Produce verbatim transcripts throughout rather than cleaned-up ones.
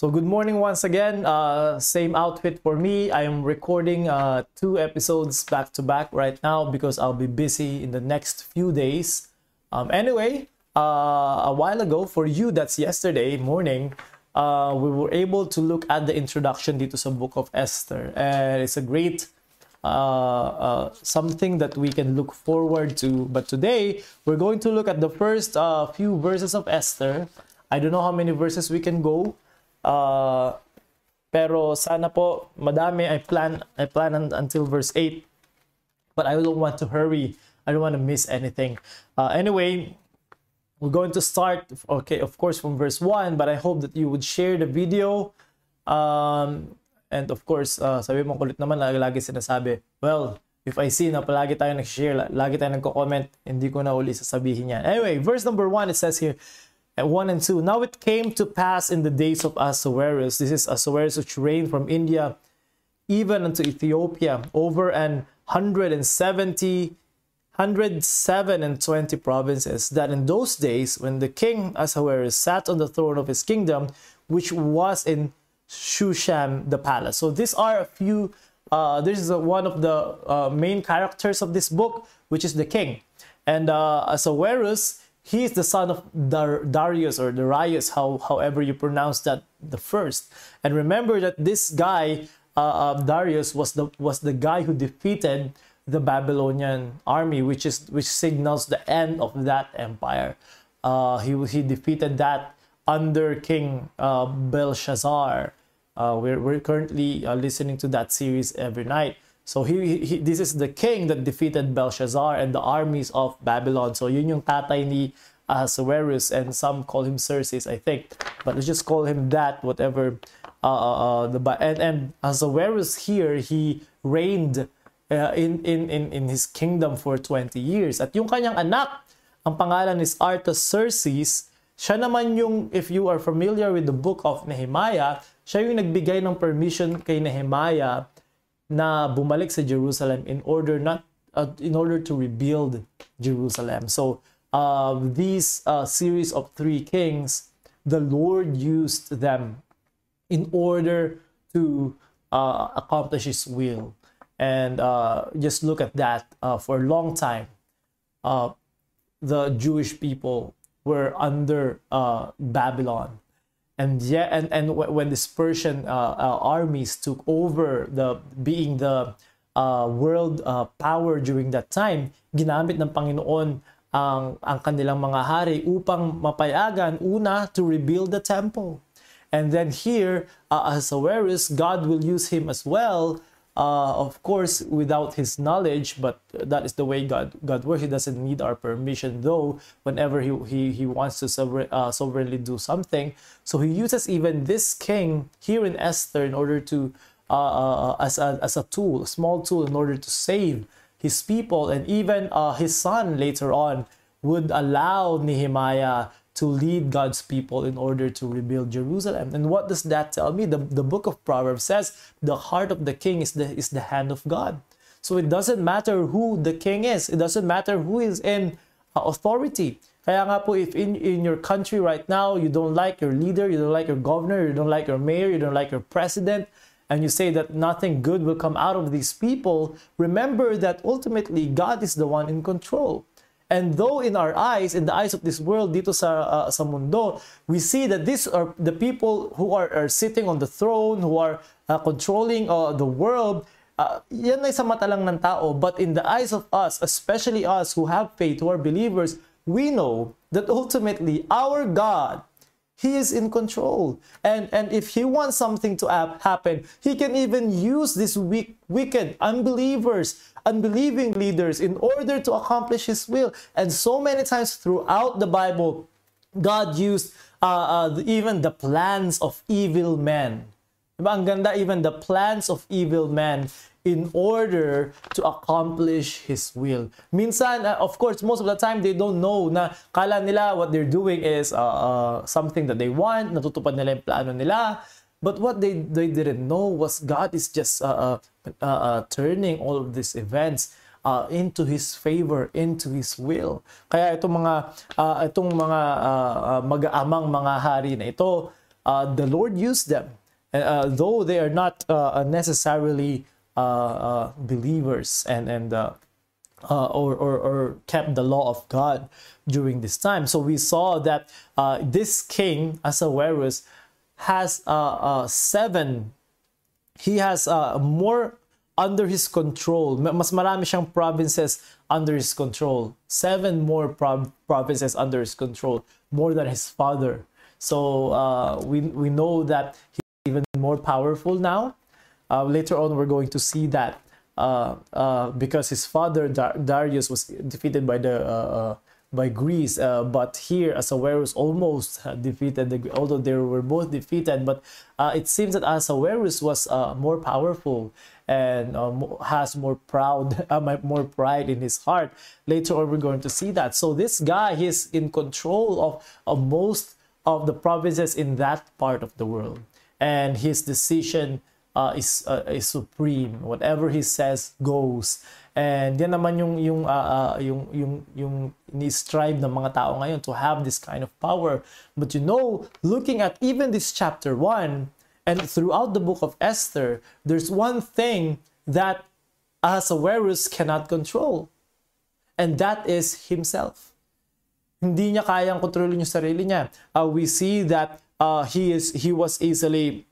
So good morning once again, uh, same outfit for me. I am recording uh, two episodes back to back right now because I'll be busy in the next few days. Um, anyway, uh, a while ago, for you that's yesterday morning, uh, we were able to look at the introduction dito sa Book of Esther. And it's a great uh, uh, something that we can look forward to. But today, we're going to look at the first uh, few verses of Esther. I don't know how many verses we can go. Uh, pero sana po madami. I plan I plan un until verse eight, but I don't want to hurry. I don't want to miss anything. Uh, anyway, we're going to start, okay, of course, from verse one, but I hope that you would share the video, um, and of course, uh, sabi mo kulit naman, lagi sinasabi, well, if I see na palagi tayo nag-share, lagi tayo nagko-comment, hindi ko na uli sasabihin yan. Anyway, verse number one, it says here, one and two. Now it came to pass in the days of Ahasuerus, this is Ahasuerus which reigned from India even unto Ethiopia, over an hundred and seventy, hundred seven and twenty provinces, that in those days when the king Ahasuerus sat on the throne of his kingdom, which was in Shushan the palace. So these are a few, uh, this is a, one of the uh, main characters of this book, which is the king. And uh, Ahasuerus, he is the son of Dar Darius or Darius, how, however you pronounce that, the first. And remember that this guy, uh, uh, Darius, was the was the guy who defeated the Babylonian army, which is which signals the end of that empire. Uh, he he defeated that under King uh, Belshazzar. Uh, we're we're currently uh, listening to that series every night. So he, he, this is the king that defeated Belshazzar and the armies of Babylon. So yun yung tatay ni Ahasuerus, and some call him Xerxes, I think. But let's just call him that, whatever. Uh, uh, the and, and Ahasuerus here, he reigned uh, in, in, in, in his kingdom for twenty years. At yung kanyang anak, ang pangalan is Artaxerxes. Siya naman yung, if you are familiar with the book of Nehemiah, siya yung nagbigay ng permission kay Nehemiah na bumalik sa Jerusalem in order not uh, in order to rebuild Jerusalem. So uh, these uh, series of three kings, the Lord used them in order to uh, accomplish His will. And uh, just look at that. Uh, for a long time, uh, the Jewish people were under uh, Babylon. And yeah, and and when this Persian uh, uh, armies took over, the being the uh, world uh, power during that time, ginamit ng Panginoon ang ang kanilang mga hari upang mapayagan una to rebuild the temple, and then here uh, Ahasuerus, God will use him as well, uh, of course without his knowledge, but that is the way God God works. He doesn't need our permission, though. Whenever he he he wants to sover uh, sovereignly do something. So he uses even this king here in Esther in order to, uh, uh, as, a, as a tool, a small tool in order to save his people. And even uh, his son later on would allow Nehemiah to lead God's people in order to rebuild Jerusalem. And what does that tell me? The, the book of Proverbs says the heart of the king is the, is the hand of God. So it doesn't matter who the king is. It doesn't matter who is in uh, authority. Kaya nga po, if in, in your country right now, you don't like your leader, you don't like your governor, you don't like your mayor, you don't like your president, and you say that nothing good will come out of these people, remember that ultimately, God is the one in control. And though in our eyes, in the eyes of this world, dito sa, uh, sa mundo, we see that these are the people who are, are sitting on the throne, who are uh, controlling uh, the world. Uh, yan ay sa mata lang ng tao. But in the eyes of us, especially us who have faith, who are believers, we know that ultimately our God, He is in control. And, and if He wants something to happen, He can even use these weak, wicked, unbelievers, unbelieving leaders in order to accomplish His will. And so many times throughout the Bible, God used uh, uh, even the plans of evil men. Diba? Ang ganda, even the plans of evil men, in order to accomplish His will. Minsan, uh, of course, most of the time, they don't know na kala nila what they're doing is uh, uh, something that they want, natutupad nila yung plano nila. But what they, they didn't know was God is just uh, uh, uh, uh, turning all of these events uh, into His favor, into His will. Kaya itong mga, uh, itong mga uh, uh, mag-aamang mga hari na ito, uh, the Lord used them, uh, though they are not uh, necessarily uh, uh, believers and and uh, uh, or, or or kept the law of God during this time. So we saw that uh, this king Ahasuerus has uh, uh, seven. He has uh, more under his control. Mas marami siyang provinces under his control. Seven more pro provinces under his control, more than his father. So uh, we, we know that he's even more powerful now. Uh, later on, we're going to see that uh, uh, because his father, Dar Darius, was defeated by, the, uh, uh, by Greece. Uh, but here, Ahasuerus almost defeated, the, although they were both defeated. But uh, it seems that Ahasuerus was uh, more powerful and um, has more proud, uh, more pride in his heart. Later on, we're going to see that. So this guy, he's in control of, of most of the provinces in that part of the world, and his decision uh, is uh, is supreme. Whatever he says goes. And yan naman yung yung uh, uh, yung yung yung ni-strive ng mga tao ngayon to have this kind of power. But you know, looking at even this chapter one and throughout the book of Esther, there's one thing that Ahasuerus cannot control, and that is himself. Hindi niya kayang kontrolin yung sarili niya. Uh, we see that uh, he is he was easily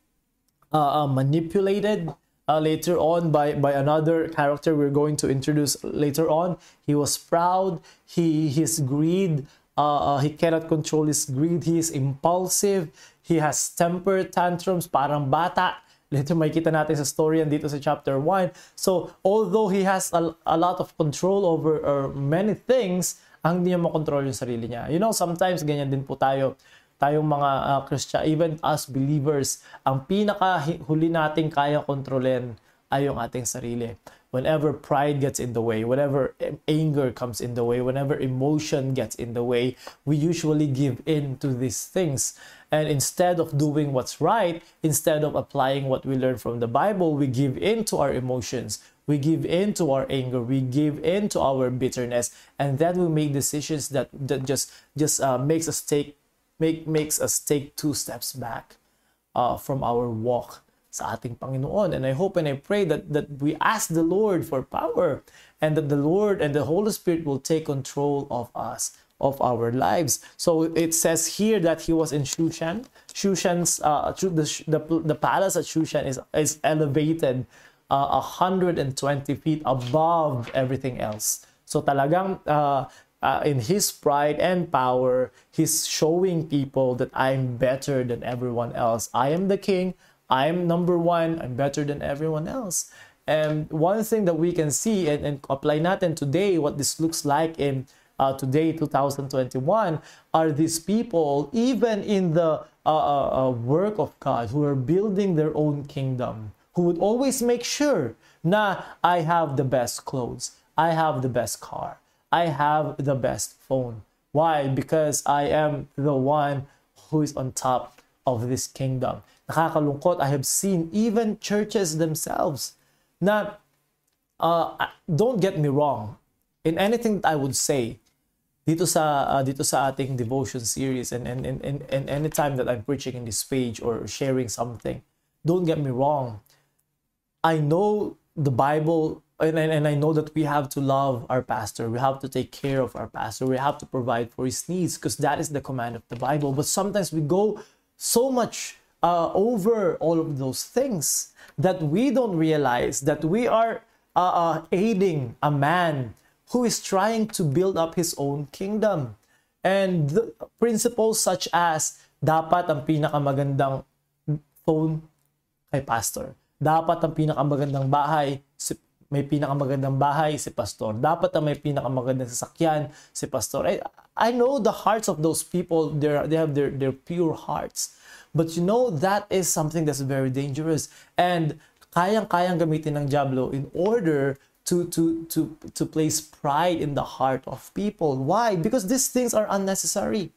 uh, uh, manipulated uh, later on by by another character we're going to introduce later on. He was proud. He his greed. Uh, uh, he cannot control his greed. He is impulsive. He has temper tantrums. Parang bata. Later, makikita natin sa story and dito sa chapter one. So although he has a, a lot of control over uh, many things, ang hindi niya makontrol yung sarili niya. You know, sometimes ganyan din po tayo, tayong mga uh, Christian, even as believers, ang pinakahuli nating kaya kontrolin ay yung ating sarili. Whenever pride gets in the way, whenever anger comes in the way, whenever emotion gets in the way, we usually give in to these things. And instead of doing what's right, instead of applying what we learn from the Bible, we give in to our emotions. We give in to our anger. We give in to our bitterness, and then we make decisions that that just just uh, makes us take make makes us take two steps back uh, from our walk sa ating Panginoon. And I hope and I pray that that we ask the Lord for power, and that the Lord and the Holy Spirit will take control of us, of our lives. So it says here that he was in Shushan. Shushan's uh, the the the palace at Shushan is is elevated Uh, one hundred twenty feet above everything else. So talagang uh, uh, in his pride and power, he's showing people that I'm better than everyone else. I am the king. I'm number one. I'm better than everyone else. And one thing that we can see and, and apply natin today, what this looks like in uh, today, two thousand twenty-one, are these people, even in the uh, uh, work of God, who are building their own kingdom, who would always make sure na I have the best clothes, I have the best car, I have the best phone. Why? Because I am the one who is on top of this kingdom. Nakakalungkot, I have seen even churches themselves. Na, uh, don't get me wrong, in anything that I would say, dito sa uh, dito sa ating devotion series and, and, and, and, and any time that I'm preaching in this page or sharing something, don't get me wrong. I know the Bible, and, and, and I know that we have to love our pastor. We have to take care of our pastor. We have to provide for his needs because that is the command of the Bible. But sometimes we go so much uh, over all of those things that we don't realize that we are uh, uh, aiding a man who is trying to build up his own kingdom. And the principles such as dapat ang pinakamagandang phone kay pastor. Dapat ang pinakamagandang bahay, si, may pinakamagandang bahay si pastor. Dapat ang may pinakamagandang sasakyan si pastor. I, I know the hearts of those people, they have their, their pure hearts. But you know, that is something that's very dangerous. And kayang-kayang gamitin ng Diablo in order to, to, to, to place pride in the heart of people. Why? Because these things are unnecessary.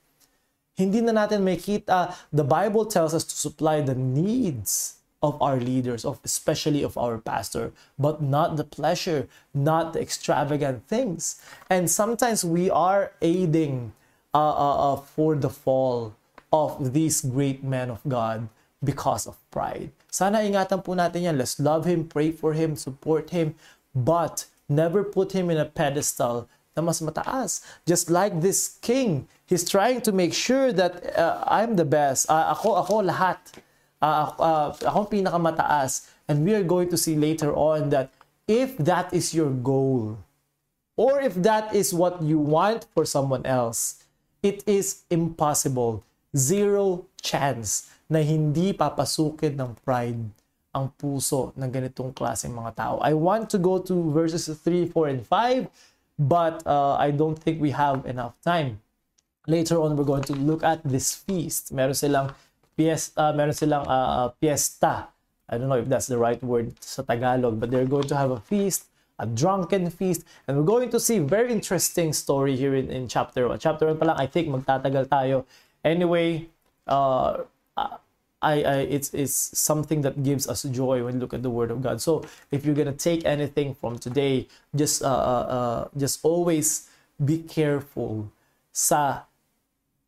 Hindi na natin makita. The Bible tells us to supply the needs of our leaders, of especially of our pastor, but not the pleasure, not the extravagant things. And sometimes we are aiding uh, uh, uh, for the fall of these great men of God because of pride. Sana ingatan po natin yan. Let's love him, pray for him, support him, but never put him in a pedestal na mas mataas. Just like this king, he's trying to make sure that uh, I'm the best. Uh, ako, ako lahat. Uh, uh, akong pinakamataas. And we are going to see later on that if that is your goal, or if that is what you want for someone else, it is impossible. Zero chance na hindi papasukin ng pride ang puso ng ganitong klaseng mga tao. I want to go to verses three, four, and five, but uh, I don't think we have enough time. Later on, we're going to look at this feast. Meron silang fiesta, meron silang uh, fiesta. I don't know if that's the right word sa Tagalog, but they're going to have a feast, a drunken feast, and we're going to see a very interesting story here in, in chapter one. Chapter one pa lang, I think magtatagal tayo. Anyway, uh, I, I, it's, it's something that gives us joy when we look at the Word of God. So, if you're gonna take anything from today, just, uh, uh, just always be careful sa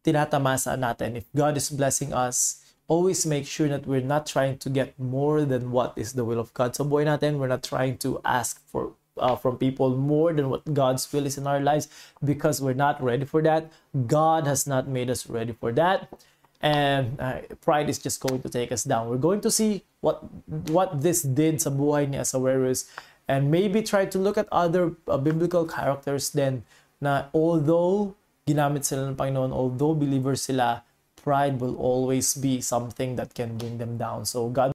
tinatamasa natin. If God is blessing us, always make sure that we're not trying to get more than what is the will of God. So, buhay natin, we're not trying to ask for Uh, from people more than what God's will is in our lives, because we're not ready for that. God has not made us ready for that, and uh, pride is just going to take us down. We're going to see what what this did sa buhay ni Ahasuerus, and maybe try to look at other uh, biblical characters then na although ginamit sila ng Panginoon, although believers sila, pride will always be something that can bring them down. So God